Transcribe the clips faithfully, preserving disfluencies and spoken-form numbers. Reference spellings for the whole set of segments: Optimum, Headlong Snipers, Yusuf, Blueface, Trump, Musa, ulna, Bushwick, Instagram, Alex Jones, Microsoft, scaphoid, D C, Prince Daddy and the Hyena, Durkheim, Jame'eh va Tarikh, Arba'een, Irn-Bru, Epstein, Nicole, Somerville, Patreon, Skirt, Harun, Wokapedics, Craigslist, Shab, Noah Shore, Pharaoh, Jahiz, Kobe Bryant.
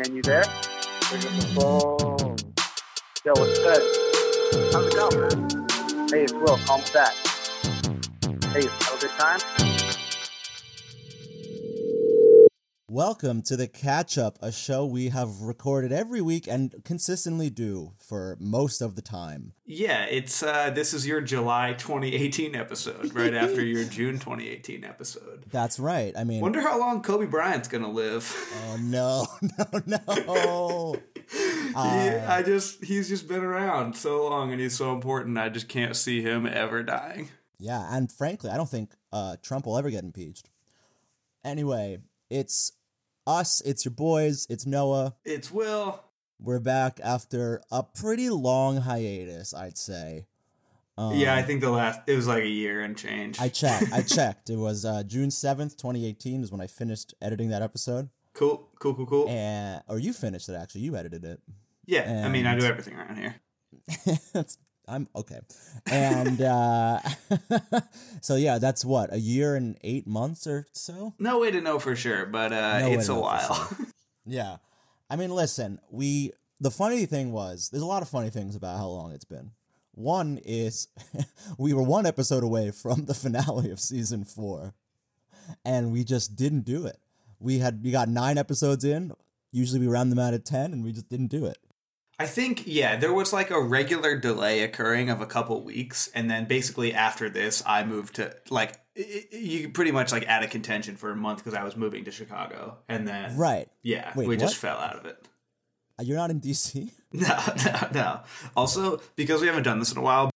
menu there. Pick up the phone. Yo, what's good? How's it going, man? Hey, it's Will. Calm back. Hey, have a good time. Welcome to The Catch Up, a show we have recorded every week and consistently do for most of the time. Yeah, it's uh, this is your July twenty eighteen episode, right after your June twenty eighteen episode. That's right. I mean, wonder how long Kobe Bryant's going to live. Oh, no, no, no. uh, I just he's just been around so long and he's so important. I just can't see him ever dying. Yeah. And frankly, I don't think uh, Trump will ever get impeached. Anyway, it's us, it's your boys, it's Noah. It's Will. We're back after a pretty long hiatus, I'd say. Um, yeah, I think the last, it was like a year and change. I checked, I checked. It was uh, June seventh, twenty eighteen is when I finished editing that episode. Cool, cool, cool, cool. And, or you finished it, actually. You edited it. Yeah, and, I mean, I do everything around here. I'm okay. And uh, so, yeah, that's what, a year and eight months or so? No way to know for sure, but uh, no it's a while. Sure. Yeah. I mean, listen, we the funny thing was, there's a lot of funny things about how long it's been. One is we were one episode away from the finale of season four, and we just didn't do it. We had we got nine episodes in. Usually we round them out at ten, and we just didn't do it. I think, yeah, there was like a regular delay occurring of a couple weeks, and then basically after this, I moved to, like, you pretty much like out of contention for a month because I was moving to Chicago, and then right, yeah, Wait, we what? just fell out of it. You're not in D C? No, no, no. Also, because we haven't done this in a while.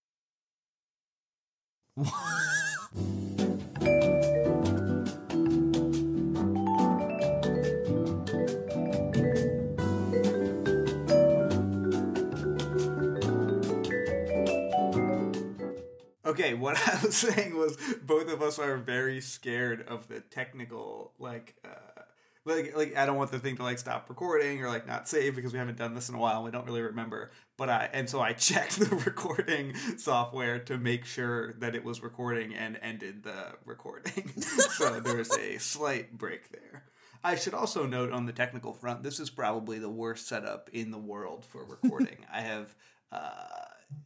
Okay, what I was saying was both of us are very scared of the technical, like, uh, like, like I don't want the thing to, like, stop recording or, like, not save because we haven't done this in a while and we don't really remember. But I, and so I checked the recording software to make sure that it was recording and ended the recording. So there was a slight break there. I should also note on the technical front, this is probably the worst setup in the world for recording. I have... Uh,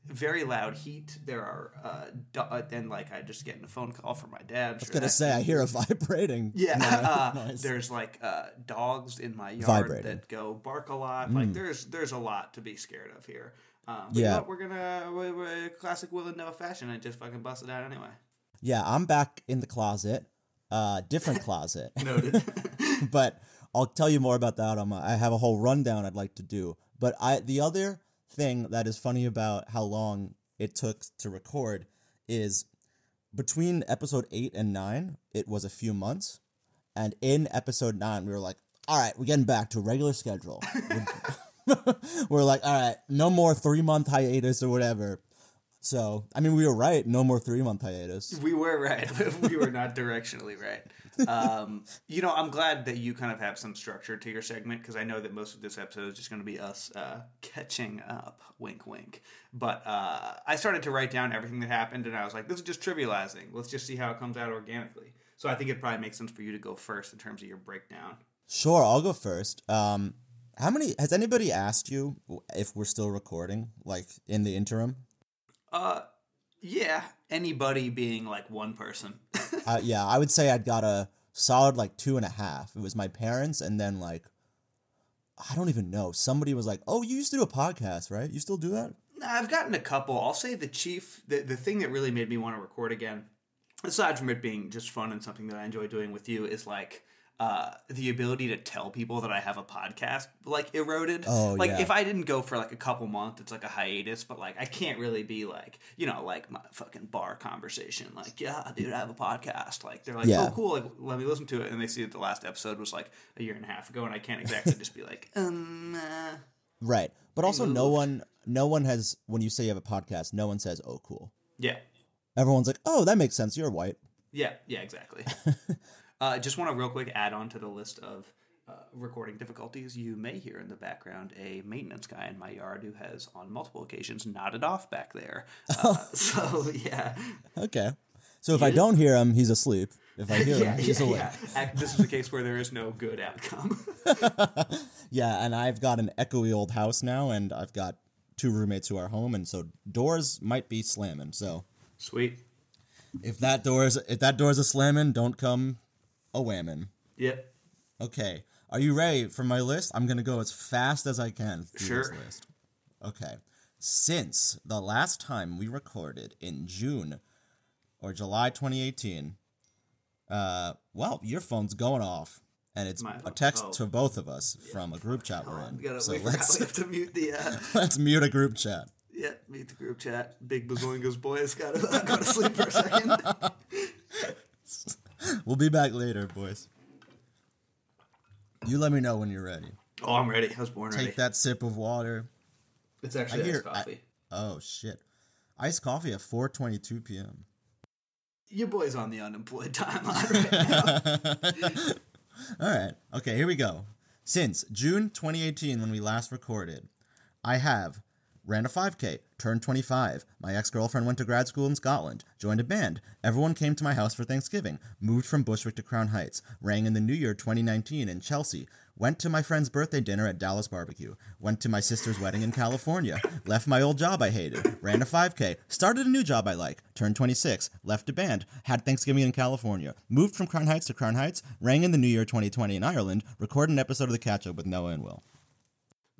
very loud heat. There are, uh, du- and like I just get a phone call from my dad. I was sure gonna say I hear a vibrating. Yeah, uh, there's like uh, dogs in my yard vibrating. That go bark a lot. Mm. Like there's there's a lot to be scared of here. Um, but yeah, you know, we're gonna we're, we're classic Will and Noah fashion. I just fucking bust it out anyway. Yeah, I'm back in the closet, uh, different closet. Noted. But I'll tell you more about that. On my, I have a whole rundown I'd like to do. But I the other. thing that is funny about how long it took to record is between episode eight and nine, it was a few months. And in episode nine, we were like, all right, we're getting back to a regular schedule. We're like, all right, no more three month hiatus or whatever. So, I mean, we were right. No more three month hiatus. We were right. We were not directionally right. Um, you know, I'm glad that you kind of have some structure to your segment because I know that most of this episode is just going to be us uh, catching up. Wink, wink. But uh, I started to write down everything that happened and I was like, this is just trivializing. Let's just see how it comes out organically. So I think it probably makes sense for you to go first in terms of your breakdown. Sure, I'll go first. Um, how many has anybody asked you if we're still recording, like in the interim? Uh, yeah, anybody being like one person. uh, yeah, I would say I'd got a solid like two and a half. It was my parents and then like, I don't even know. Somebody was like, oh, you used to do a podcast, right? You still do that? Nah, I've gotten a couple. I'll say the chief, the, the thing that really made me want to record again, aside from it being just fun and something that I enjoy doing with you, is like... Uh, the ability to tell people that I have a podcast, like, eroded. Oh, like, yeah. If I didn't go for, like, a couple months, it's, like, a hiatus, but, like, I can't really be, like, you know, like, my fucking bar conversation. Like, yeah, dude, I have a podcast. Like, they're like, yeah. Oh, cool, like, let me listen to it. And they see that the last episode was, like, a year and a half ago, and I can't exactly just be like, um... Uh, right. But also, no one, no one has, when you say you have a podcast, no one says, oh, cool. Yeah. Everyone's like, oh, that makes sense. You're white. Yeah, yeah, exactly. I uh, just want to real quick add on to the list of uh, recording difficulties. You may hear in the background a maintenance guy in my yard who has, on multiple occasions, nodded off back there. Uh, so, yeah. Okay. So if I don't hear him, he's asleep. if I do. yeah, yeah, he's away. Yeah. This is a case where there is no good outcome. Yeah, and I've got an echoey old house now, and I've got two roommates who are home, and so doors might be slamming. So sweet. If that door is if that door is a slamming, don't come a whamming. Yep. Okay. Are you ready for my list? I'm gonna go as fast as I can through sure. this list. Okay. Since the last time we recorded in June or July twenty eighteen, uh, well, your phone's going off, and it's my, a text oh. to both of us yeah. from a group chat oh, we're in. Gotta so wait let's for how we have to mute the. Uh... let's mute a group chat. Yeah, mute the group chat. Big Bazoingas boys, gotta uh, go to sleep for a second. We'll be back later, boys. You let me know when you're ready. Oh, I'm ready. I was born Take ready. Take that sip of water. It's actually hear, iced coffee. I, oh, shit. Iced coffee at four twenty-two p.m. Your boy's on the unemployed timeline right now. All right. Okay, here we go. Since June twenty eighteen, when we last recorded, I have ran a five K, turned twenty-five, my ex-girlfriend went to grad school in Scotland, joined a band, everyone came to my house for Thanksgiving, moved from Bushwick to Crown Heights, rang in the New Year twenty nineteen in Chelsea, went to my friend's birthday dinner at Dallas Barbecue, went to my sister's wedding in California, left my old job I hated, ran a five K, started a new job I like, turned twenty-six, left a band, had Thanksgiving in California, moved from Crown Heights to Crown Heights, rang in the New Year twenty twenty in Ireland, recorded an episode of The Catch Up with Noah and Will.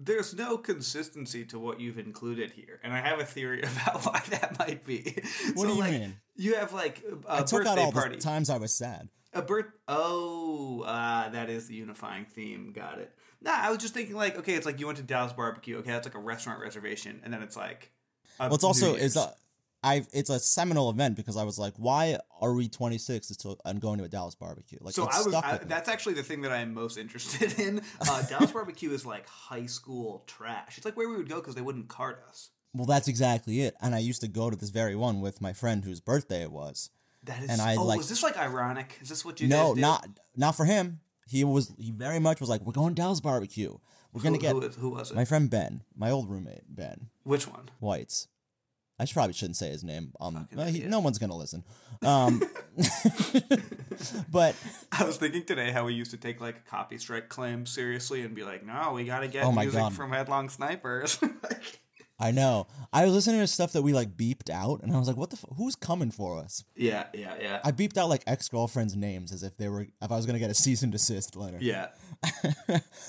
There's no consistency to what you've included here, and I have a theory about why that might be. What so, do you like, mean? You have, like, a I took birthday out all party. The times I was sad. A birth... Oh, uh, that is the unifying theme. Got it. Nah, I was just thinking, like, okay, it's like you went to Dallas Barbecue. Okay, that's like a restaurant reservation, and then it's like... Well, it's also... It's a, I've, it's a seminal event because I was like, why are we twenty-six and going to a Dallas Barbecue? Like, so I was, I, that's actually the thing that I am most interested in. Uh, Dallas Barbecue is like high school trash. It's like where we would go because they wouldn't card us. Well, that's exactly it. And I used to go to this very one with my friend whose birthday it was. That is. And I, oh, like, is this like ironic? Is this what you? No, guys did? not not for him. He was he very much was like, we're going to Dallas Barbecue. We're gonna who, get who, is, who was it? My friend Ben, my old roommate Ben. Which one? Whites. I should, probably shouldn't say his name. Um, he, no one's going to listen. Um, but I was thinking today how we used to take like a copy strike claim seriously and be like, no, we got to get oh music God. from Headlong Snipers. I know. I was listening to stuff that we like beeped out and I was like, what the f- who's coming for us? Yeah, yeah, yeah. I beeped out like ex-girlfriends' names as if they were, if I was going to get a cease and desist letter. Yeah.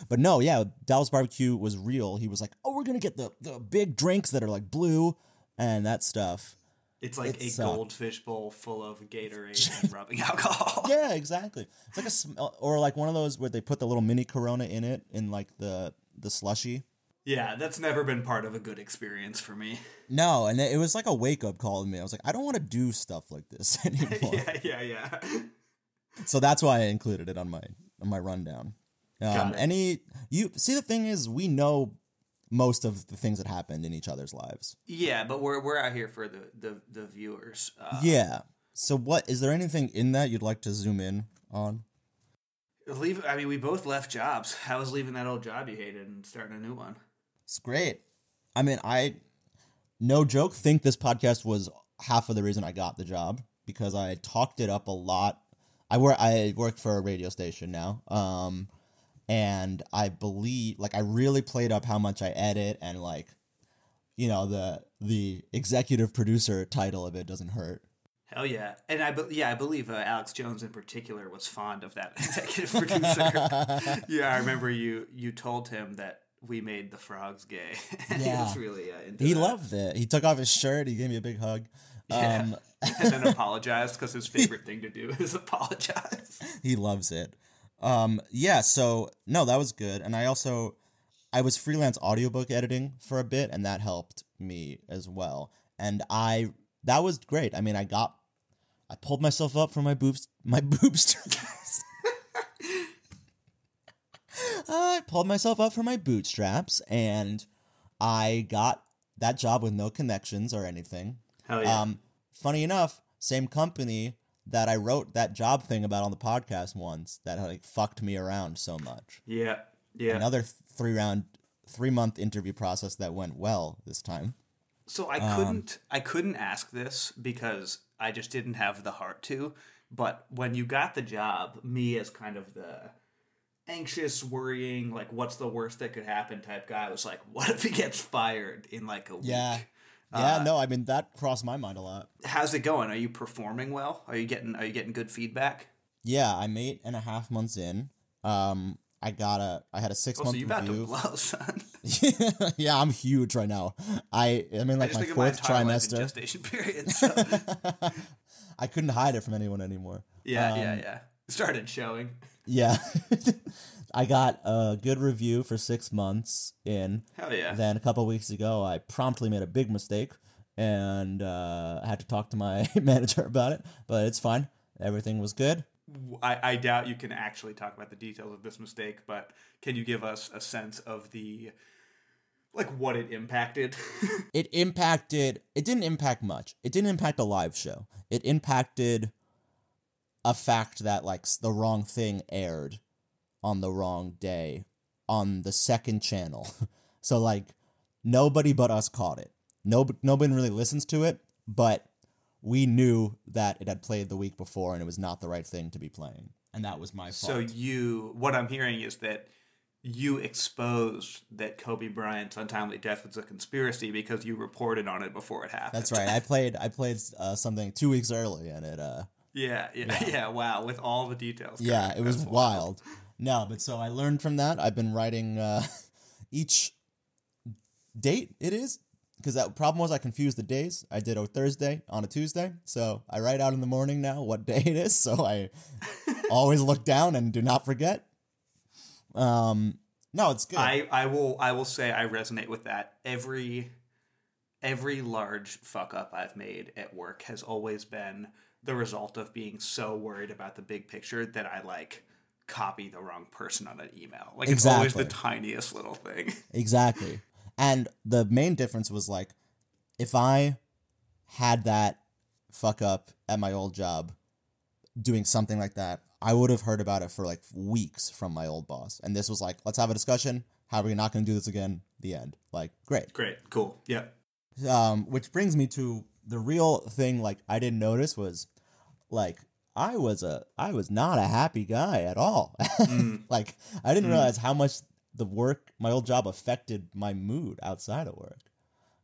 But no, yeah, Dallas Barbecue was real. He was like, oh, we're going to get the, the big drinks that are like blue. And that stuff. It's like it's, a goldfish uh, bowl full of Gatorade and rubbing alcohol. Yeah, exactly. It's like a sm- or like one of those where they put the little mini Corona in it in like the the slushy. Yeah, that's never been part of a good experience for me. No, and it was like a wake up call to me. I was like, I don't want to do stuff like this anymore. yeah, yeah, yeah. So that's why I included it on my on my rundown. Um, any you see the thing is we know most of the things that happened in each other's lives. Yeah, but we're we're out here for the the, the viewers. Uh, yeah. So what is there anything in that you'd like to zoom in on? Leave. I mean, we both left jobs. I was leaving that old job you hated and starting a new one. It's great. I mean, I no joke think this podcast was half of the reason I got the job because I talked it up a lot. I work I work for a radio station now. Um And I believe, like, I really played up how much I edit and, like, you know, the the executive producer title of it doesn't hurt. Hell yeah. And I, be- yeah, I believe uh, Alex Jones in particular was fond of that executive producer. Yeah, I remember you you told him that we made the frogs gay. And yeah. He was really uh, into He that. loved it. He took off his shirt. He gave me a big hug. Yeah. Um, and then apologized because his favorite thing to do is apologize. He loves it. Um, yeah, so, no, that was good. And I also, I was freelance audiobook editing for a bit, and that helped me as well. And I, that was great. I mean, I got, I pulled myself up from my boobs, my boobstraps. I pulled myself up from my bootstraps, and I got that job with no connections or anything. Hell yeah. Um, funny enough, same company that I wrote that job thing about on the podcast once that like fucked me around so much. Yeah, yeah. Another three round, three month interview process that went well this time. So I um, couldn't, I couldn't ask this because I just didn't have the heart to. But when you got the job, me as kind of the anxious, worrying, like, what's the worst that could happen type guy was like, what if he gets fired in like a week? Yeah. Yeah, uh, no, I mean, that crossed my mind a lot. How's it going? Are you performing well? Are you getting are you getting good feedback? Yeah, I'm eight and a half months in. Um, I got a I had a six oh, month. So you about to blow, son? Yeah, I'm huge right now. I I mean, like I my fourth trimester gestation period. So. I couldn't hide it from anyone anymore. Yeah, um, yeah, yeah. Started showing. Yeah. I got a good review for six months in. Hell yeah. Then a couple weeks ago, I promptly made a big mistake and uh, had to talk to my manager about it, but it's fine. Everything was good. I, I doubt you can actually talk about the details of this mistake, but can you give us a sense of the, like, what it impacted? It impacted, it didn't impact much. It didn't impact a live show. It impacted a fact that, like, the wrong thing aired on the wrong day on the second channel. So, like, nobody but us caught it. Nobody, nobody really listens to it, but we knew that it had played the week before and it was not the right thing to be playing. And that was my fault. So you, what I'm hearing is that you exposed that Kobe Bryant's untimely death was a conspiracy because you reported on it before it happened. That's right. I played, I played uh, something two weeks early and it, uh, yeah, yeah, yeah. yeah wow. With all the details. Yeah. It was wild. No, but so I learned from that. I've been writing uh, each date it is, because that problem was I confused the days. I did a Thursday on a Tuesday, so I write out in the morning now what day it is, so I always look down and do not forget. Um, no, it's good. I, I will I will say I resonate with that. Every every large fuck up I've made at work has always been the result of being so worried about the big picture that I like. Copy the wrong person on an email. Like, exactly. It's always the tiniest little thing. Exactly. And the main difference was, like, if I had that fuck up at my old job doing something like that, I would have heard about it for, like, weeks from my old boss. And this was like, let's have a discussion. How are we not going to do this again? The end. Like, great. Great. Cool. Yeah. Um, which brings me to the real thing, like, I didn't notice was, like, I was a, I was not a happy guy at all. Mm. Like, I didn't mm. realize how much the work, my old job, affected my mood outside of work.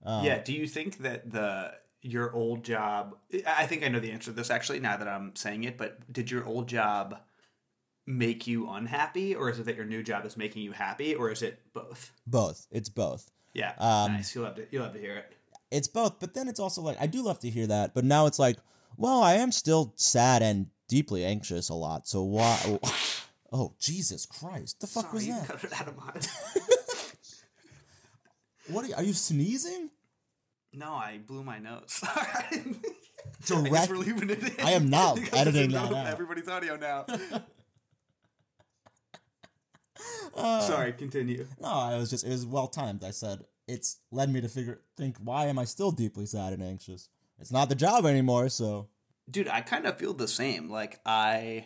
Um, yeah. Do you think that the, your old job, I think I know the answer to this actually now that I'm saying it, but did your old job make you unhappy, or is it that your new job is making you happy, or is it both? Both. It's both. Yeah. Um, nice. You'll have to, you'll have to hear it. It's both. But then it's also like, I do love to hear that, but now it's like, well, I am still sad and deeply anxious a lot, so why... Oh, Jesus Christ. The fuck Sorry, was that? Cut it out of mine. What are you... Are you sneezing? No, I blew my nose. Sorry. Direct... I, it I am not editing that out. Everybody's audio now. uh, Sorry, continue. No, I was just... It was well-timed. I said, it's led me to figure... Think, why am I still deeply sad and anxious? It's not the job anymore, so... Dude, I kind of feel the same. Like, I...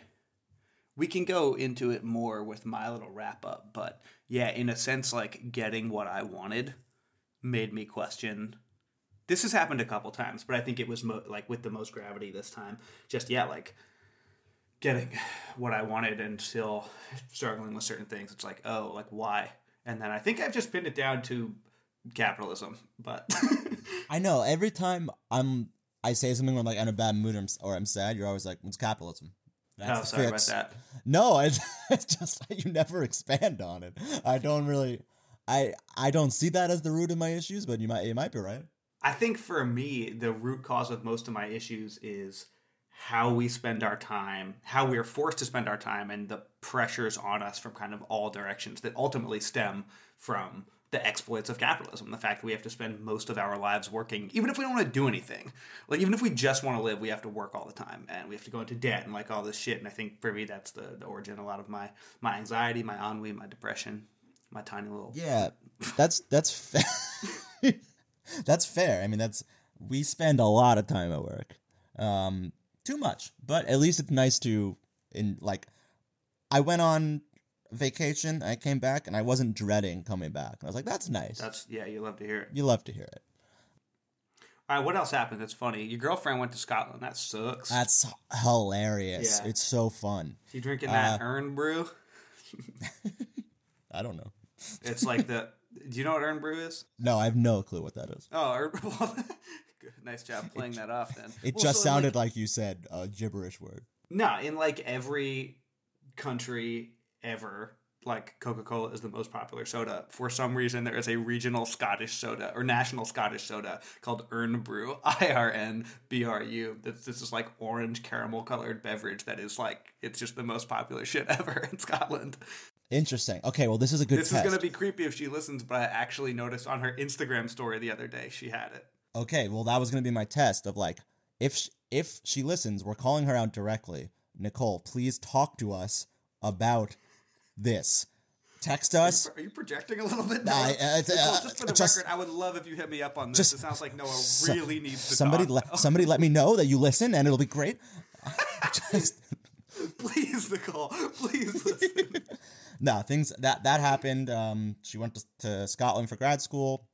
We can go into it more with my little wrap-up, but, yeah, in a sense, like, getting what I wanted made me question... This has happened a couple times, but I think it was, mo- like, with the most gravity this time. Just, yeah, like, getting what I wanted and still struggling with certain things. It's like, oh, like, why? And then I think I've just pinned it down to... capitalism, but I know every time I'm I say something where I'm like in a bad mood or I'm, or I'm sad, you're always like, "It's capitalism." That's oh, sorry fix. about that. No, it's, it's just you never expand on it. I don't really, I I don't see that as the root of my issues, but you might you might be right. I think for me, the root cause of most of my issues is how we spend our time, how we are forced to spend our time, and the pressures on us from kind of all directions that ultimately stem from the exploits of capitalism, the fact that we have to spend most of our lives working, even if we don't want to do anything. Like, even if we just want to live, we have to work all the time, and we have to go into debt and, like, all this shit. And I think, for me, that's the, the origin of a lot of my, my anxiety, my ennui, my depression, my tiny little... Yeah, that's that's fa- that's fair. I mean, that's we spend a lot of time at work. Um, too much. But at least it's nice to, in like, I went on... vacation, I came back and I wasn't dreading coming back. I was like, that's nice. That's yeah, you love to hear it. You love to hear it. All right, what else happened that's funny? Your girlfriend went to Scotland. That sucks. That's hilarious. Yeah. It's so fun. Is she drinking that uh, Irn-Bru? I don't know. It's like the... Do you know what Irn-Bru is? No, I have no clue what that is. Oh, Irn-Bru. Nice job playing it, that off then. It well, just so sounded like, like you said a gibberish word. No, in like every country ever, like Coca-Cola is the most popular soda. For some reason, there is a regional Scottish soda or national Scottish soda called Irn-Bru, I R N B R U. This, this is like orange caramel colored beverage that is like, it's just the most popular shit ever in Scotland. Interesting. Okay, well, this is a good This test. Is going to be creepy if she listens, but I actually noticed on her Instagram story the other day she had it. Okay, well, that was going to be my test of like, if she, if she listens, we're calling her out directly. Nicole, please talk to us about this. Text us. Are you, are you projecting a little bit now? I, uh, Nicole, uh, just for the just, record, I would love if you hit me up on this. Just, it sounds like Noah so, really needs to somebody talk. Le- somebody let me know that you listen, and it'll be great. just... Please, Nicole, please listen. No, things that that happened. Um, she went to, to Scotland for grad school.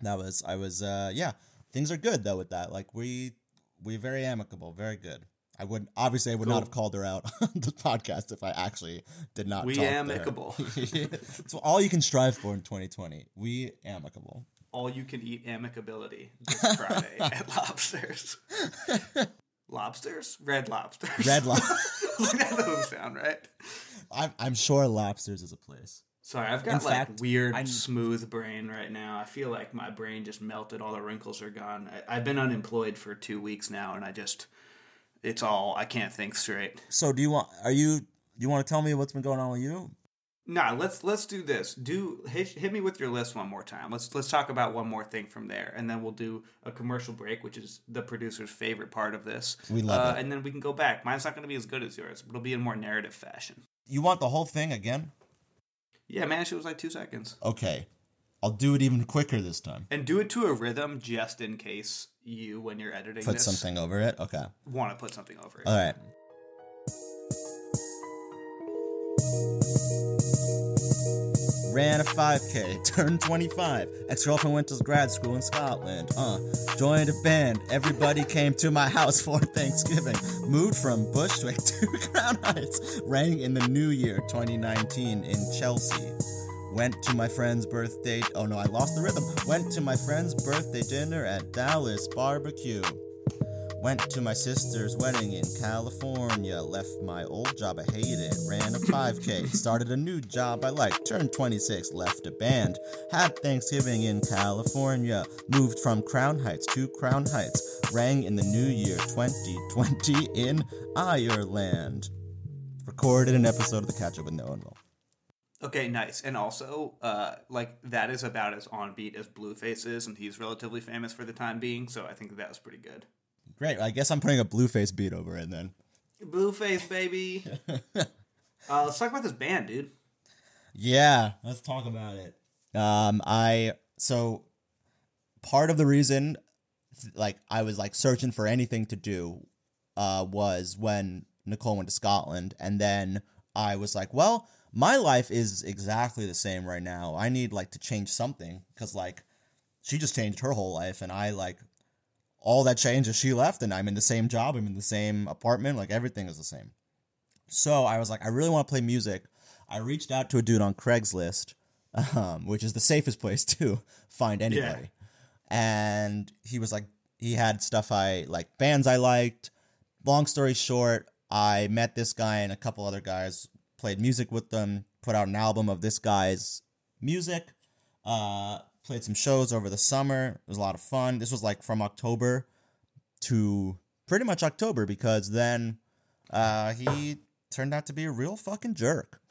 That was I was. Uh, yeah, things are good though with that. Like we we're very amicable, very good. I would obviously I would cool. not have called her out on the podcast if I actually did not. We talk amicable. So all you can strive for in twenty twenty. We amicable. All you can eat amicability this Friday at Lobsters. Lobsters? Red Lobsters. Red Lobsters. Like, that doesn't sound right. I'm, I'm sure Lobsters is a place. Sorry, I've got in like fact, weird, I'm... smooth brain right now. I feel like my brain just melted. All the wrinkles are gone. I, I've been unemployed for two weeks now, and I just, it's all, I can't think straight. So do you want, are you, do you want to tell me what's been going on with you? Nah, let's let's do this. Do hit, hit me with your list one more time. Let's let's talk about one more thing from there, and then we'll do a commercial break, which is the producer's favorite part of this. We love uh, it, and then we can go back. Mine's not going to be as good as yours, but it'll be in more narrative fashion. You want the whole thing again? Yeah, man. It was like two seconds. Okay, I'll do it even quicker this time, and do it to a rhythm, just in case you, when you're editing, put this, something over it. Okay, want to put something over it? All right. Ran a five K, turned twenty-five, ex-girlfriend went to grad school in Scotland, uh, joined a band, everybody came to my house for Thanksgiving, moved from Bushwick to Crown Heights, rang in the new year twenty nineteen in Chelsea, went to my friend's birthday, oh no, I lost the rhythm, went to my friend's birthday dinner at Dallas Barbecue. Went to my sister's wedding in California, left my old job, I hated it, ran a five K, started a new job I liked, turned twenty-six, left a band, had Thanksgiving in California, moved from Crown Heights to Crown Heights, rang in the new year twenty twenty in Ireland. Recorded an episode of the Catch Up with Noah and Will. Okay, nice. And also, uh, like, that is about as on beat as Blueface is, and he's relatively famous for the time being, so I think that was pretty good. Great. I guess I'm putting a Blueface beat over it then. Blueface, baby. uh, let's talk about this band, dude. Yeah, let's talk about it. Um, I so part of the reason, like, I was like searching for anything to do, uh, was when Nicole went to Scotland, and then I was like, well, my life is exactly the same right now. I need like to change something because like she just changed her whole life, and I like. All that changed is she left, and I'm in the same job, I'm in the same apartment, like everything is the same. So I was like, I really want to play music. I reached out to a dude on Craigslist, um, which is the safest place to find anybody. Yeah. And he was like, he had stuff I, like bands I liked. Long story short, I met this guy and a couple other guys, played music with them, put out an album of this guy's music, uh... played some shows over the summer. It was a lot of fun. This was like from October to pretty much October because then uh, he turned out to be a real fucking jerk.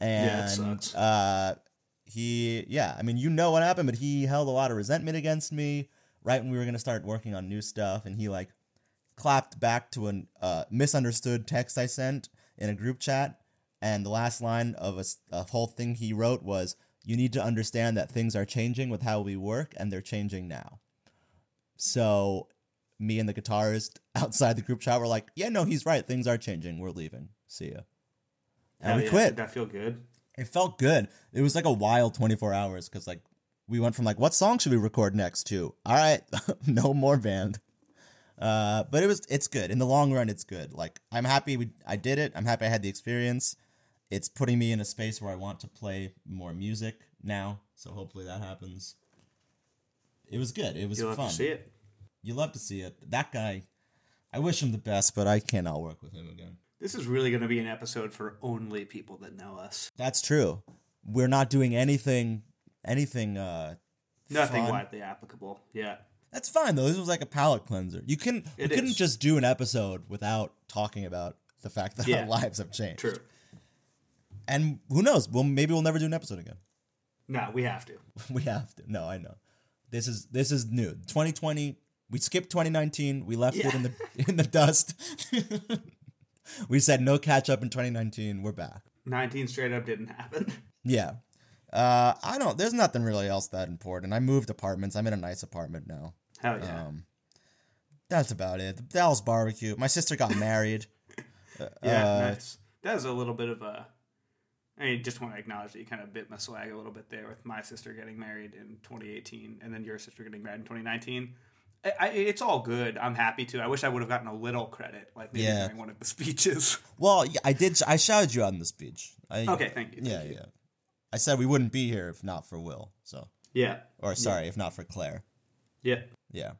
And yeah, it sucks. Uh, he, yeah, I mean, you know what happened, but he held a lot of resentment against me right when we were going to start working on new stuff. And he like clapped back to a uh, misunderstood text I sent in a group chat. And the last line of a, a whole thing he wrote was, "You need to understand that things are changing with how we work, and they're changing now." So me and the guitarist outside the group chat were like, yeah, no, he's right. Things are changing. We're leaving. See ya. And oh, we yeah. quit. Did that feel good? It felt good. It was like a wild twenty-four hours because like we went from like, what song should we record next to? All right, no more band. Uh, but it was, it's good. In the long run, it's good. Like, I'm happy we, I did it. I'm happy I had the experience. It's putting me in a space where I want to play more music now. So hopefully that happens. It was good. It was You'll fun. You love to see it. You love to see it. That guy, I wish him the best, but I cannot work with him again. This is really going to be an episode for only people that know us. That's true. We're not doing anything, anything, uh, nothing fun. Widely applicable. Yeah. That's fine, though. This was like a palate cleanser. You can, we couldn't just do an episode without talking about the fact that yeah. our lives have changed. True. And who knows? Well, maybe we'll never do an episode again. No, we have to. We have to. No, I know. This is this is new. twenty twenty. We skipped twenty nineteen. We left yeah. it in the in the dust. We said no catch up in twenty nineteen. We're back. nineteen straight up didn't happen. Yeah. Uh, I don't. There's nothing really else that important. I moved apartments. I'm in a nice apartment now. Hell yeah. Um, that's about it. The Dallas barbecue. My sister got married. uh, yeah, nice. That was a little bit of a... I just want to acknowledge that you kind of bit my swag a little bit there with my sister getting married in twenty eighteen and then your sister getting married in twenty nineteen. I, I, it's all good. I'm happy to. I wish I would have gotten a little credit, like maybe yeah. during one of the speeches. Well, yeah, I did. I shouted you out in the speech. I, okay, thank you. Thank yeah, you. yeah. I said we wouldn't be here if not for Will. So yeah. Or sorry, yeah. if not for Claire. Yeah. Yeah.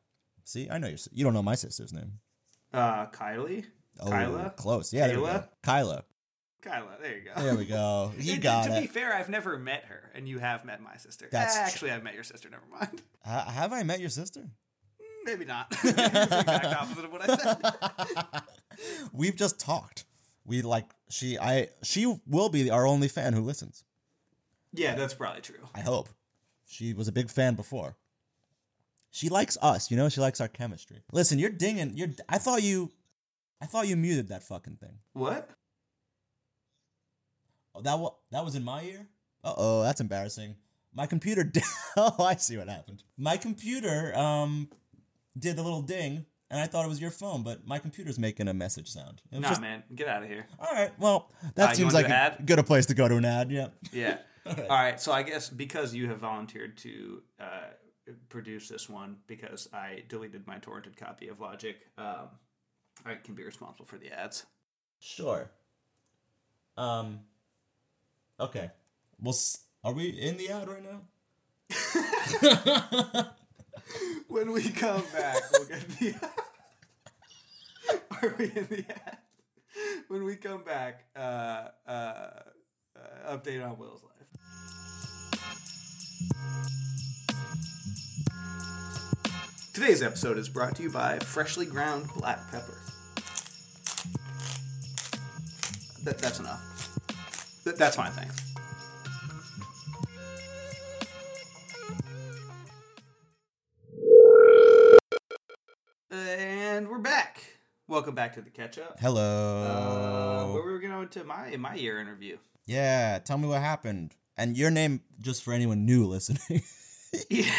See, I know your. You don't know my sister's name. Uh, Kylie. Oh, Kyla. Close. Yeah. Kyla. Kyla. Kyla, there you go. There we go. You got to it. To be fair, I've never met her, and you have met my sister. That's Actually, tr- I've met your sister. Never mind. Uh, have I met your sister? Maybe not. It's the exact opposite of what I said. We've just talked. We like she. I she will be our only fan who listens. Yeah, that's probably true. I hope. She was a big fan before. She likes us, you know. She likes our chemistry. Listen, you're dinging. You're. I thought you. I thought you muted that fucking thing. What? That, w- that was in my ear? Uh-oh, that's embarrassing. My computer did... Oh, I see what happened. My computer um did the little ding, and I thought it was your phone, but my computer's making a message sound. Nah, just... man. Get out of here. All right, well, that uh, seems like a good a place to go to an ad, yeah. Yeah. All right. All right, so I guess because you have volunteered to uh, produce this one, because I deleted my torrented copy of Logic, um, I can be responsible for the ads. Sure. Um... Okay. Well, are we in the ad right now? When we come back, we'll get the ad. Are we in the ad? When we come back, uh, uh, uh, update on Will's life. Today's episode is brought to you by freshly ground black pepper. That, that's enough. That's my thing. And we're back. Welcome back to the Catch Up. Hello. Uh, where we were going to my my year interview. Yeah, tell me what happened. And your name, just for anyone new listening. Yeah.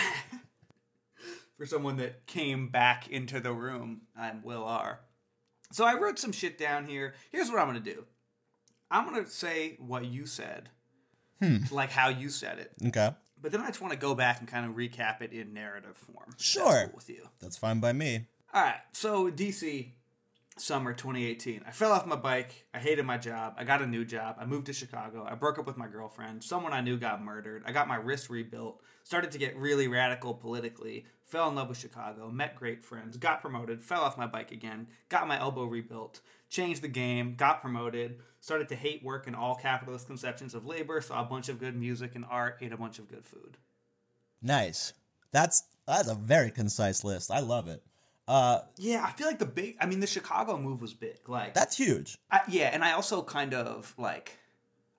For someone that came back into the room, I'm Will R. So I wrote some shit down here. Here's what I'm going to do. I'm going to say what you said, hmm. like how you said it. Okay. But then I just want to go back and kind of recap it in narrative form. Sure. That's cool with you. That's fine by me. All right. So D C, summer twenty eighteen. I fell off my bike. I hated my job. I got a new job. I moved to Chicago. I broke up with my girlfriend. Someone I knew got murdered. I got my wrist rebuilt. Started to get really radical politically. Fell in love with Chicago. Met great friends. Got promoted. Fell off my bike again. Got my elbow rebuilt. Changed the game, got promoted, started to hate work and all capitalist conceptions of labor, saw a bunch of good music and art, ate a bunch of good food. Nice. That's that's a very concise list. I love it. Uh, yeah, I feel like the big... I mean, the Chicago move was big. Like that's huge. I, yeah, and I also kind of, like...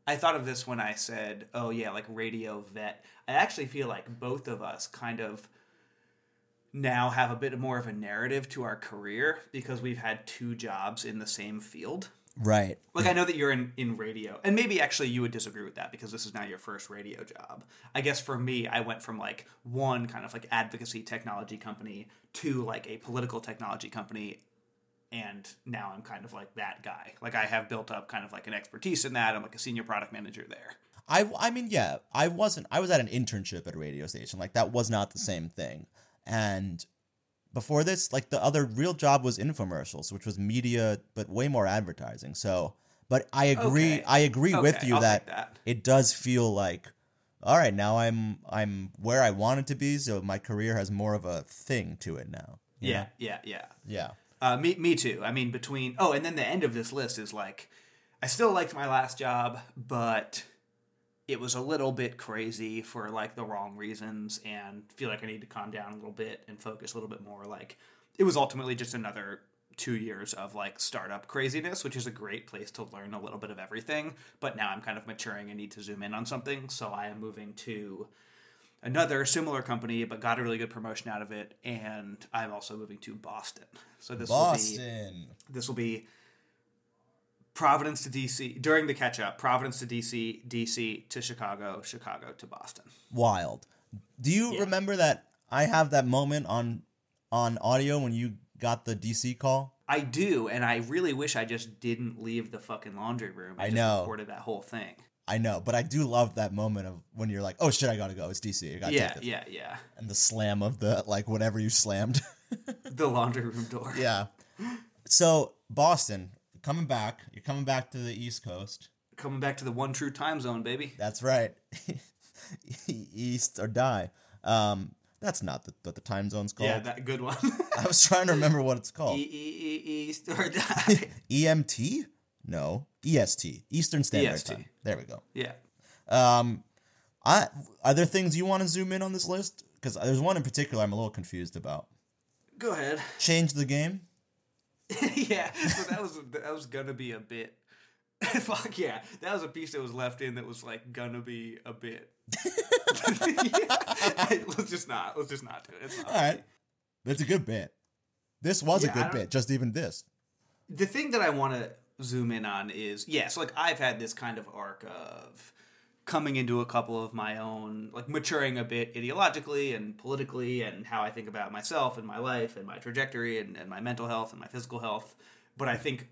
I thought of this when I said, oh, yeah, like radio vet. I actually feel like both of us kind of... now have a bit more of a narrative to our career because we've had two jobs in the same field. Right. Like I know that you're in, in radio and maybe actually you would disagree with that because this is now your first radio job. I guess for me, I went from like one kind of like advocacy technology company to like a political technology company. And now I'm kind of like that guy. Like I have built up kind of like an expertise in that. I'm like a senior product manager there. I, I mean, yeah, I wasn't, I was at an internship at a radio station. Like, that was not the same thing. And before this, like, the other real job was infomercials, which was media, but way more advertising. So, but I agree, okay. I agree okay, with you that, that it does feel like, all right, now I'm, I'm where I wanted to be. So my career has more of a thing to it now. Yeah, yeah, yeah, yeah. Yeah. Uh, me, me too. I mean, between, oh, and then the end of this list is like, I still liked my last job, but it was a little bit crazy for, like, the wrong reasons, and feel like I need to calm down a little bit and focus a little bit more. Like, it was ultimately just another two years of, like, startup craziness, which is a great place to learn a little bit of everything. But now I'm kind of maturing and need to zoom in on something. So I am moving to another similar company, but got a really good promotion out of it. And I'm also moving to Boston. So this Boston. will be, this will be Providence to D C during the catch up. Providence to D C, D C to Chicago, Chicago to Boston. Wild. Do you yeah. remember that I have that moment on on audio when you got the D C call? I do, and I really wish I just didn't leave the fucking laundry room. I, I just know. recorded that whole thing. I know, but I do love that moment of when you're like, "Oh shit, I gotta go. It's D C. I gotta yeah, take this." Yeah, yeah, yeah. And the slam of the like whatever you slammed, the laundry room door. Yeah. So Boston. Coming back. You're coming back to the East Coast. Coming back to the one true time zone, baby. That's right. East or die. Um, that's not the, what the time zone's called. Yeah, that good one. I was trying to remember what it's called. East or die. E M T? No. E S T. Eastern Standard E S T. Time. There we go. Yeah. Um, I Are there things you want to zoom in on this list? Because there's one in particular I'm a little confused about. Go ahead. Change the game. Yeah, so that was that was gonna be a bit. Fuck yeah, that was a piece that was left in that was like gonna be a bit. yeah. Let's just not. Let's just not do it. It's not All funny. right, that's a good bit. This was yeah, a good bit. Just even this. The thing that I want to zoom in on is yes, yeah, so like I've had this kind of arc of coming into a couple of my own, like maturing a bit ideologically and politically and how I think about myself and my life and my trajectory and, and my mental health and my physical health. But I think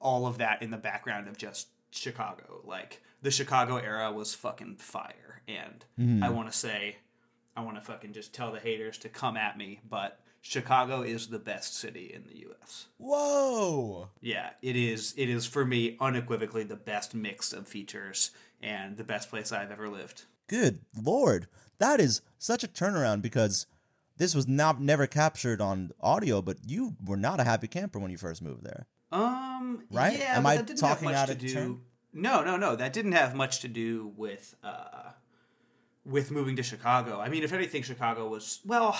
all of that in the background of just Chicago, like the Chicago era was fucking fire. And mm. I want to say, I want to fucking just tell the haters to come at me, but Chicago is the best city in the U S. Whoa. Yeah, it is. It is for me unequivocally the best mix of features and the best place I've ever lived. Good Lord. That is such a turnaround because this was not never captured on audio, but you were not a happy camper when you first moved there. Um, right? Yeah, Am I talking out of turn? No, no, no. That didn't have much to do with, uh, with moving to Chicago. I mean, if anything, Chicago was, well,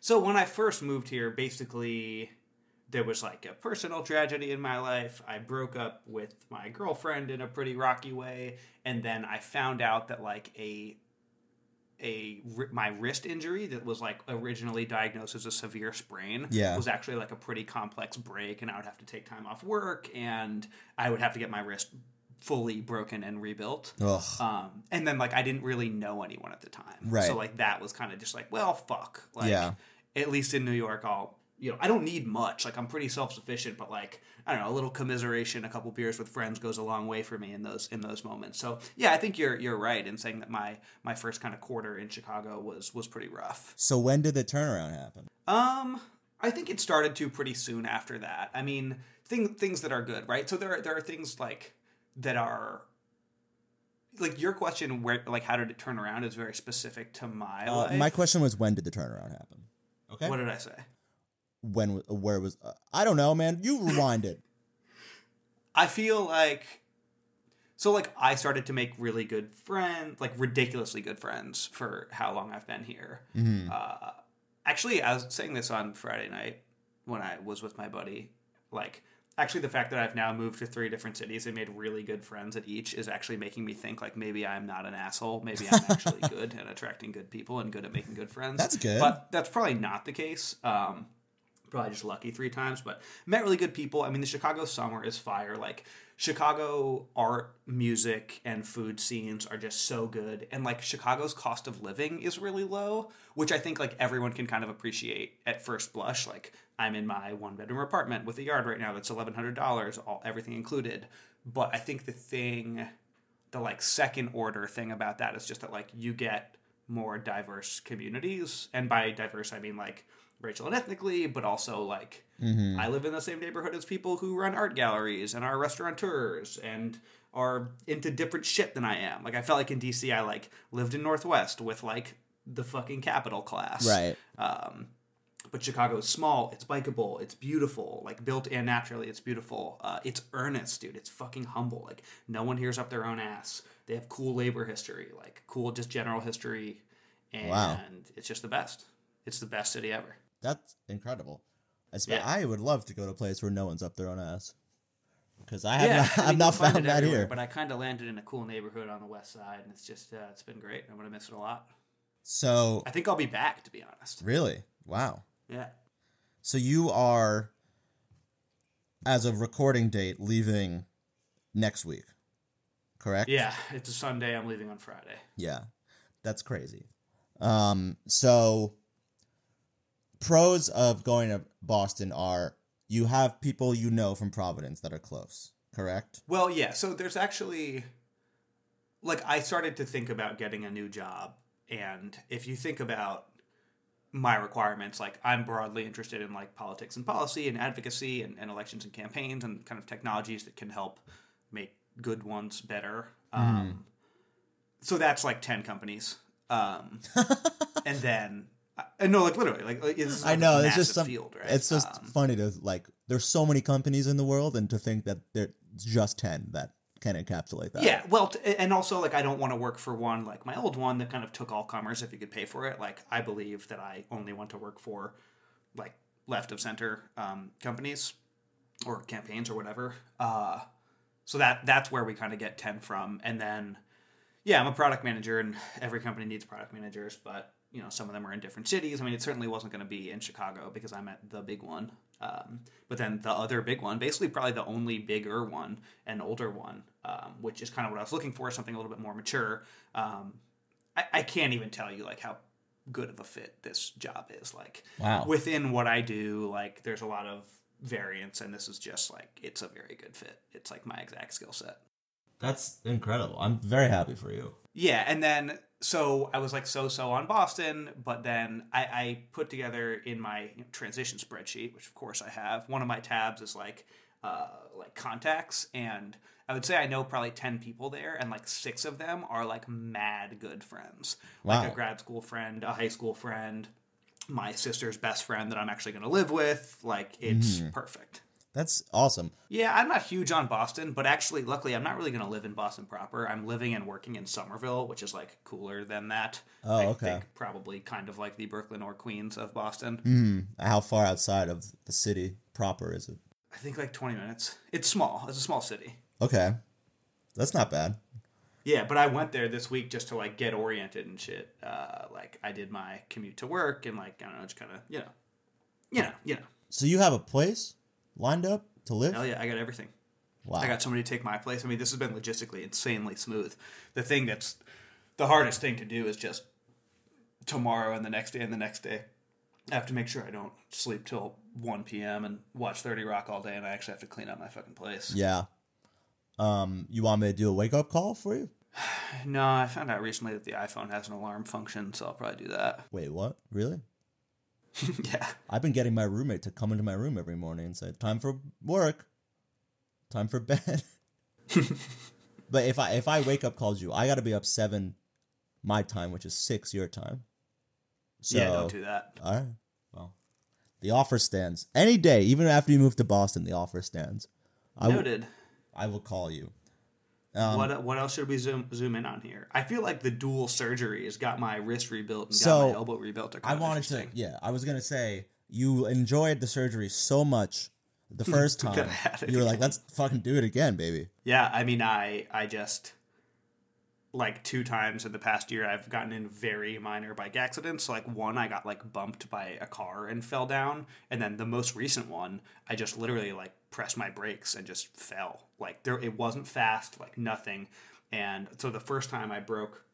so when I first moved here, basically there was like a personal tragedy in my life. I broke up with my girlfriend in a pretty rocky way. And then I found out that like a, a, my wrist injury that was like originally diagnosed as a severe sprain yeah. was actually like a pretty complex break. And I would have to take time off work and I would have to get my wrist fully broken and rebuilt. Um, and then like, I didn't really know anyone at the time. Right. So like that was kind of just like, well, fuck. Like yeah. at least in New York, I'll, you know, I don't need much. Like, I'm pretty self-sufficient, but like, I don't know, a little commiseration, a couple beers with friends goes a long way for me in those in those moments. So, yeah, I think you're you're right in saying that my my first kind of quarter in Chicago was was pretty rough. So when did the turnaround happen? Um, I think it started to pretty soon after that. I mean, thing, things that are good, right? So there are, there are things like that are like your question where like how did it turn around is very specific to my uh, life. My question was when did the turnaround happen? Okay. What did I say? When, where was, uh, I don't know, man, you rewind it. I feel like, so like I started to make really good friends, like ridiculously good friends for how long I've been here. Mm-hmm. Uh, actually, I was saying this on Friday night when I was with my buddy, like actually the fact that I've now moved to three different cities and made really good friends at each is actually making me think like maybe I'm not an asshole. Maybe I'm actually good and attracting good people and good at making good friends. That's good. But that's probably not the case. Um, Probably just lucky three times, but met really good people. I mean, the Chicago summer is fire. Like, Chicago art, music, and food scenes are just so good. And, like, Chicago's cost of living is really low, which I think, like, everyone can kind of appreciate at first blush. Like, I'm in my one-bedroom apartment with a yard right now that's eleven hundred dollars, all everything included. But I think the thing the like second order thing about that is just that like you get more diverse communities, and by diverse I mean like racial and ethnically, but also like mm-hmm. I live in the same neighborhood as people who run art galleries and are restaurateurs and are into different shit than I am. Like I felt like in D C I like lived in Northwest with like the fucking capital class, right? Um, but Chicago is small. It's bikeable. It's beautiful. Like built in naturally. It's beautiful. Uh, it's earnest, dude. It's fucking humble. Like no one hears up their own ass. They have cool labor history, like cool just general history, and wow. It's just the best. It's the best city ever. That's incredible. I, yeah. I would love to go to a place where no one's up their own ass, because I have yeah, not, I mean, I've not found that here. But I kind of landed in a cool neighborhood on the west side, and it's just uh, it's been great. I'm gonna miss it a lot. So I think I'll be back, to be honest. Really? Wow. Yeah. So you are, as of recording date, leaving next week, correct? Yeah, it's a Sunday. I'm leaving on Friday. Yeah, that's crazy. Um, so pros of going to Boston are you have people you know from Providence that are close, correct? Well, yeah. So there's actually, like, I started to think about getting a new job, and if you think about my requirements, like I'm broadly interested in like politics and policy and advocacy and, and elections and campaigns and kind of technologies that can help make good ones better. Um, mm. So that's like ten companies. Um, and then, uh, no, like literally, like it's I know it's just some field, right? It's just um, funny to like, there's so many companies in the world, and to think that there's just ten that can encapsulate that. Yeah, well, t- and also like I don't want to work for one like my old one that kind of took all comers if you could pay for it. Like I believe that I only want to work for like left of center um, companies or campaigns or whatever. Uh, so that that's where we kind of get ten from. And then yeah, I'm a product manager, and every company needs product managers, but you know some of them are in different cities. I mean, it certainly wasn't going to be in Chicago because I'm at the big one. Um, but then the other big one, basically probably the only bigger one and older one, um, which is kind of what I was looking for, something a little bit more mature. Um, I, I can't even tell you like how good of a fit this job is. Like wow. Within what I do, like there's a lot of variance, and this is just like, it's a very good fit. It's like my exact skill set. That's incredible. I'm very happy for you. Yeah. And then, so I was like so-so on Boston, but then I, I put together in my you know, transition spreadsheet, which of course I have, one of my tabs is like uh, like contacts, and I would say I know probably ten people there, and like six of them are like mad good friends. Wow. Like a grad school friend, a high school friend, my sister's best friend that I'm actually going to live with. Like it's mm. perfect. That's awesome. Yeah, I'm not huge on Boston, but actually, luckily, I'm not really going to live in Boston proper. I'm living and working in Somerville, which is, like, cooler than that. Oh, I okay. I think probably kind of like the Brooklyn or Queens of Boston. Mm. How far outside of the city proper is it? I think, like, twenty minutes. It's small. It's a small city. Okay. That's not bad. Yeah, but I went there this week just to, like, get oriented and shit. Uh, like, I did my commute to work and, like, I don't know, just kind of, you know, you know, you know. So you have a place lined up to live? Hell yeah, I got everything. Wow. I got somebody to take my place. I mean, this has been logistically insanely smooth. The thing that's the hardest thing to do is just tomorrow and the next day and the next day. I have to make sure I don't sleep till one p.m. and watch thirty Rock all day, and I actually have to clean up my fucking place. Yeah. Um, you want me to do a wake-up call for you? No, I found out recently that the iPhone has an alarm function, so I'll probably do that. Wait, what? Really? Yeah. I've been getting my roommate to come into my room every morning and say, time for work, time for bed. But if I if I wake up called you, I got to be up seven my time, which is six your time. So, yeah, don't do that. All right. Well, the offer stands. Any day, even after you move to Boston, the offer stands. I Noted. W- I will call you. Um, what what else should we zoom zoom in on here? I feel like the dual surgery has got my wrist rebuilt and so got my elbow rebuilt. I wanted to, yeah, I was gonna say you enjoyed the surgery so much the first time. You were like, let's fucking do it again, baby. Yeah, I mean, I I just like two times in the past year I've gotten in very minor bike accidents. Like one, I got like bumped by a car and fell down, and then the most recent one, I just literally like pressed my brakes and just fell. Like there, it wasn't fast, like nothing. And so the first time I broke,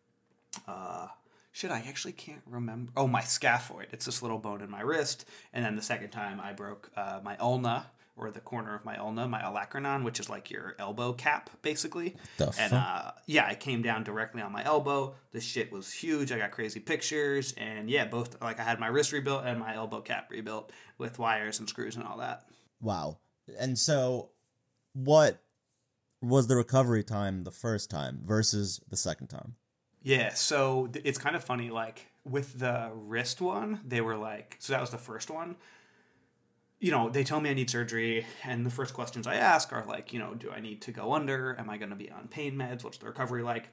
uh, shit, I actually can't remember. Oh, my scaphoid. It's this little bone in my wrist. And then the second time I broke, uh, my ulna, or the corner of my ulna, my alacranon, which is like your elbow cap, basically. The and uh, yeah, it came down directly on my elbow. The shit was huge. I got crazy pictures. And yeah, both, like, I had my wrist rebuilt and my elbow cap rebuilt with wires and screws and all that. Wow. And so what was the recovery time the first time versus the second time? Yeah, so th- it's kind of funny, like, with the wrist one, they were like, so that was the first one. You know, they tell me I need surgery, and the first questions I ask are like, you know, do I need to go under? Am I going to be on pain meds? What's the recovery like?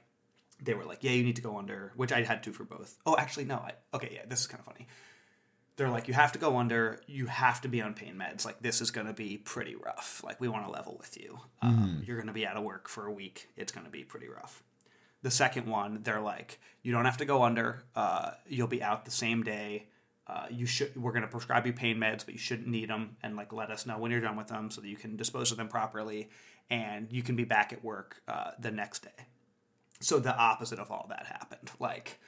They were like, yeah, you need to go under, which I had to for both. Oh, actually, no. I, okay, yeah, this is kind of funny. They're like, you have to go under. You have to be on pain meds. Like, this is going to be pretty rough. Like, we want to level with you. Mm. Um, you're going to be out of work for a week. It's going to be pretty rough. The second one, they're like, you don't have to go under. Uh, you'll be out the same day. Uh, you should. We're going to prescribe you pain meds, but you shouldn't need them, and like let us know when you're done with them so that you can dispose of them properly, and you can be back at work uh, the next day. So the opposite of all that happened. Like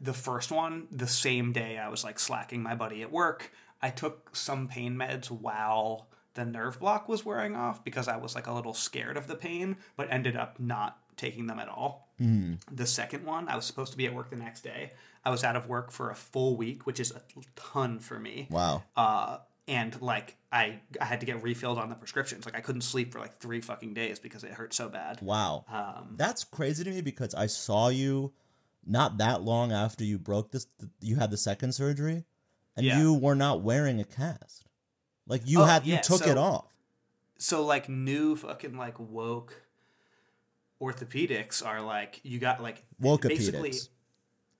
the first one, the same day I was like slacking my buddy at work. I took some pain meds while the nerve block was wearing off because I was like a little scared of the pain, but ended up not taking them at all. Mm. The second one, I was supposed to be at work the next day. I was out of work for a full week, which is a ton for me. Wow. Uh, and like I, I had to get refilled on the prescriptions. Like I couldn't sleep for like three fucking days because it hurt so bad. Wow. Um, that's crazy to me because I saw you not that long after you broke this. You had the second surgery, and yeah. you were not wearing a cast. Like you oh, had, yeah. you took so, it off. So like new fucking like woke orthopedics are like you got like Wokapedics. Basically.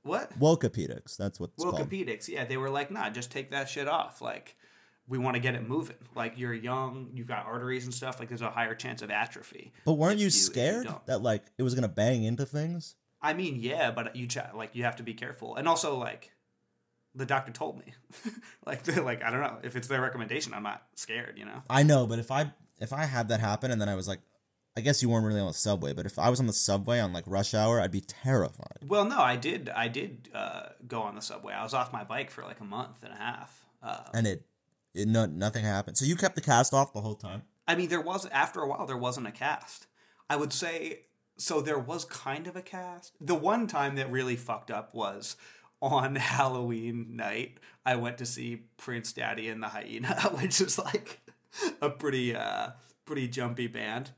What? Wokapedics, that's what it's called. Wokapedics, yeah. They were like, nah, just take that shit off. Like, we want to get it moving. Like, you're young, you've got arteries and stuff. Like, there's a higher chance of atrophy. But weren't you, you scared you that, like, it was going to bang into things? I mean, yeah, but you, ch- like, you have to be careful. And also, like, the doctor told me. like, like, I don't know. If it's their recommendation, I'm not scared, you know? I know, but if I if I had that happen and then I was like, I guess you weren't really on the subway, but if I was on the subway on, like, rush hour, I'd be terrified. Well, no, I did I did uh, go on the subway. I was off my bike for, like, a month and a half. Um, and it, it no, nothing happened. So you kept the cast off the whole time? I mean, there was, after a while, there wasn't a cast. I would say, so there was kind of a cast. The one time that really fucked up was on Halloween night, I went to see Prince Daddy and the Hyena, which is, like, a pretty, uh, pretty jumpy band.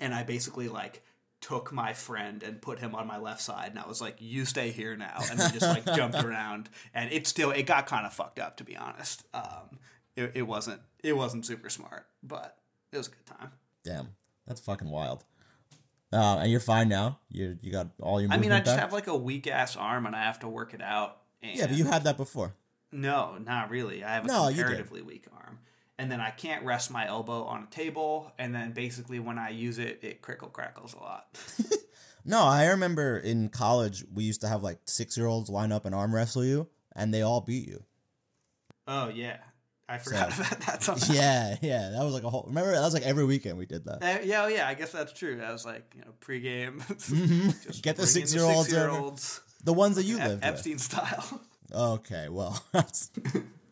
And I basically, like, took my friend and put him on my left side. And I was like, you stay here now. And we just, like, jumped around. And it still – it got kind of fucked up, to be honest. Um, it, it wasn't it wasn't super smart, but it was a good time. Damn. That's fucking wild. Uh, and you're fine now? You you got all your movement I mean, I just back? have, like, a weak-ass arm, and I have to work it out. And yeah, but you had that before. No, not really. I have a no, comparatively weak arm. And then I can't rest my elbow on a table. And then basically when I use it, it crickle crackles a lot. No, I remember in college, we used to have like six-year-olds line up and arm wrestle you. And they all beat you. Oh, yeah. I forgot so, about that somehow. Yeah, yeah. That was like a whole... Remember, that was like every weekend we did that. Uh, yeah, oh, yeah. I guess that's true. That was like, you know, pregame. Mm-hmm. Just get the six-year-olds. The, six-year-olds the ones that you lived with. Epstein style. Okay, well, that's,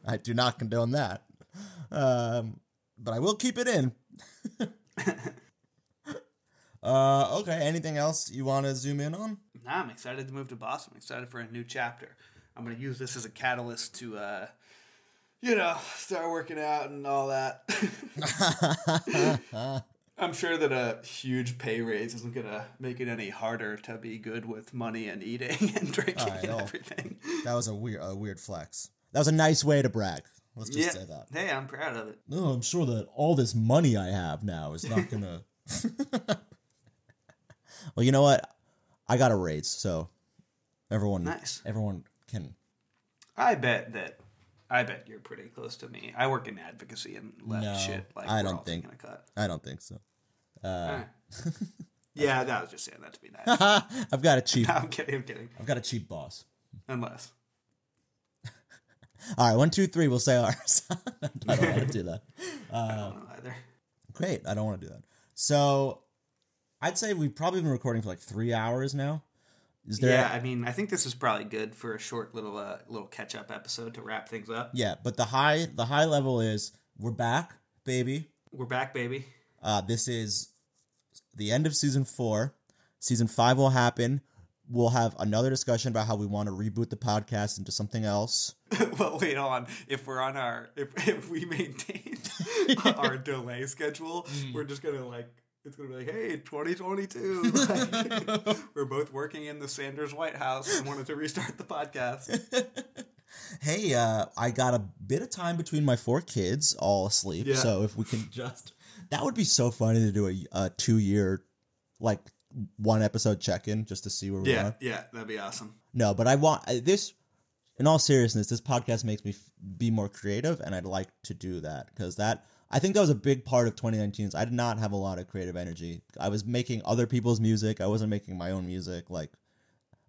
I do not condone that. Um, but I will keep it in. uh, okay, anything else you want to zoom in on? Nah, I'm excited to move to Boston. I'm excited for a new chapter. I'm going to use this as a catalyst to, uh, you know, start working out and all that. I'm sure that a huge pay raise isn't going to make it any harder to be good with money and eating and drinking right, and oh, everything. That was a weird, a weird flex. That was a nice way to brag. Let's just yeah. say that. Hey, I'm proud of it. No, I'm sure that all this money I have now is not going to... Well, you know what? I got a raise, so everyone nice. everyone can... I bet that... I bet you're pretty close to me. I work in advocacy and left no, shit. Like I don't think... Cut. I don't think so. Uh, right. Yeah, no, I was just saying that to be nice. I've got a cheap... No, I'm kidding, I'm kidding. I've got a cheap boss. Unless... All right, one, two, three, we'll say ours. I don't want to do that. Uh, I don't know either. Great, I don't want to do that. So I'd say we've probably been recording for like three hours now. Is there yeah, a- I mean, I think this is probably good for a short little uh, little catch-up episode to wrap things up. Yeah, but the high the high level is we're back, baby. We're back, baby. Uh, this is the end of season four. Season five will happen. We'll have another discussion about how we want to reboot the podcast into something else. Well, wait on. If we're on our, if, if we maintain our delay schedule, mm. we're just going to like, it's going to be like, hey, twenty twenty-two. Like, we're both working in the Sanders White House and wanted to restart the podcast. Hey, uh, I got a bit of time between my four kids all asleep. Yeah. So if we can just, that would be so funny to do a, a two year, like one episode check-in just to see where we yeah, are. Yeah, yeah, that'd be awesome. No, but I want this, in all seriousness, this podcast makes me be more creative, and I'd like to do that because that, I think that was a big part of twenty nineteen's. I did not have a lot of creative energy. I was making other people's music. I wasn't making my own music. Like,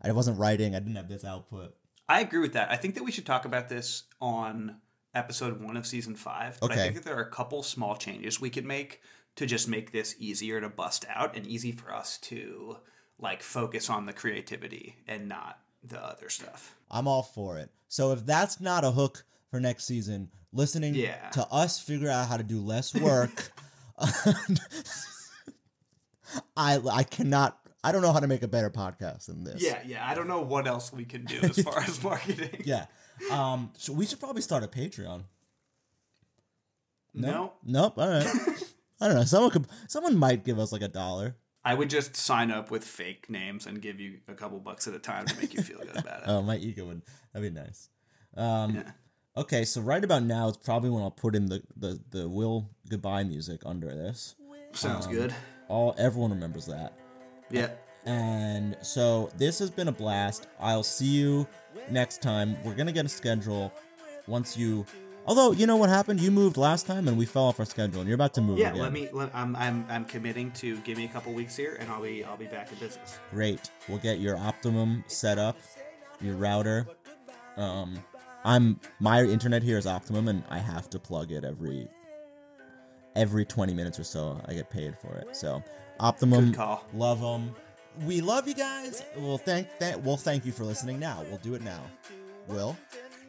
I wasn't writing. I didn't have this output. I agree with that. I think that we should talk about this on episode one of season five. But okay. I think that there are a couple small changes we could make to just make this easier to bust out and easy for us to like focus on the creativity and not the other stuff. I'm all for it. So if that's not a hook for next season, listening yeah. to us figure out how to do less work, I I cannot. I don't know how to make a better podcast than this. Yeah, yeah. I don't know what else we can do as far as marketing. Yeah. Um. So we should probably start a Patreon. No. Nope. Nope. All right. I don't know. Someone could. Someone might give us like a dollar. I would just sign up with fake names and give you a couple bucks at a time to make you feel good about it. Oh, my ego would. That'd be nice. Um, yeah. Okay, so right about now is probably when I'll put in the the the Will Goodbye music under this. Sounds um, good. All everyone remembers that. Yeah. And so this has been a blast. I'll see you next time. We're going to get a schedule once you... Although, you know what happened? You moved last time and we fell off our schedule and you're about to move yeah, again. Yeah, let me... Let, I'm, I'm I'm committing to give me a couple weeks here and I'll be, I'll be back in business. Great. We'll get your Optimum set up, your router. Um, I'm my internet here is Optimum and I have to plug it every... Every twenty minutes or so, I get paid for it. So... Optimum, good call. Love them. We love you guys. We'll thank th- we'll thank you for listening now. We'll do it now. Will.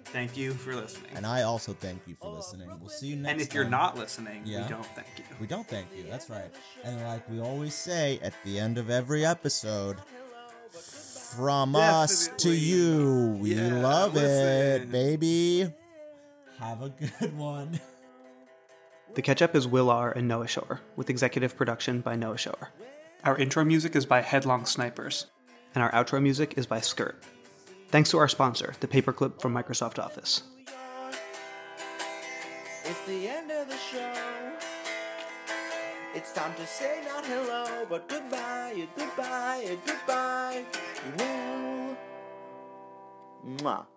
Thank you for listening. And I also thank you for listening. We'll see you next time. And if you're time. not listening, yeah. we don't thank you. We don't thank you. That's right. And like we always say at the end of every episode, from Definitely. us to you, we yeah, love listen. it, baby. Have a good one. The Catch-Up is Will R. and Noah Shore, with executive production by Noah Shore. Our intro music is by Headlong Snipers, and our outro music is by Skirt. Thanks to our sponsor, the paperclip from Microsoft Office. It's the end of the show. It's time to say not hello, but goodbye, goodbye, goodbye. Mwah.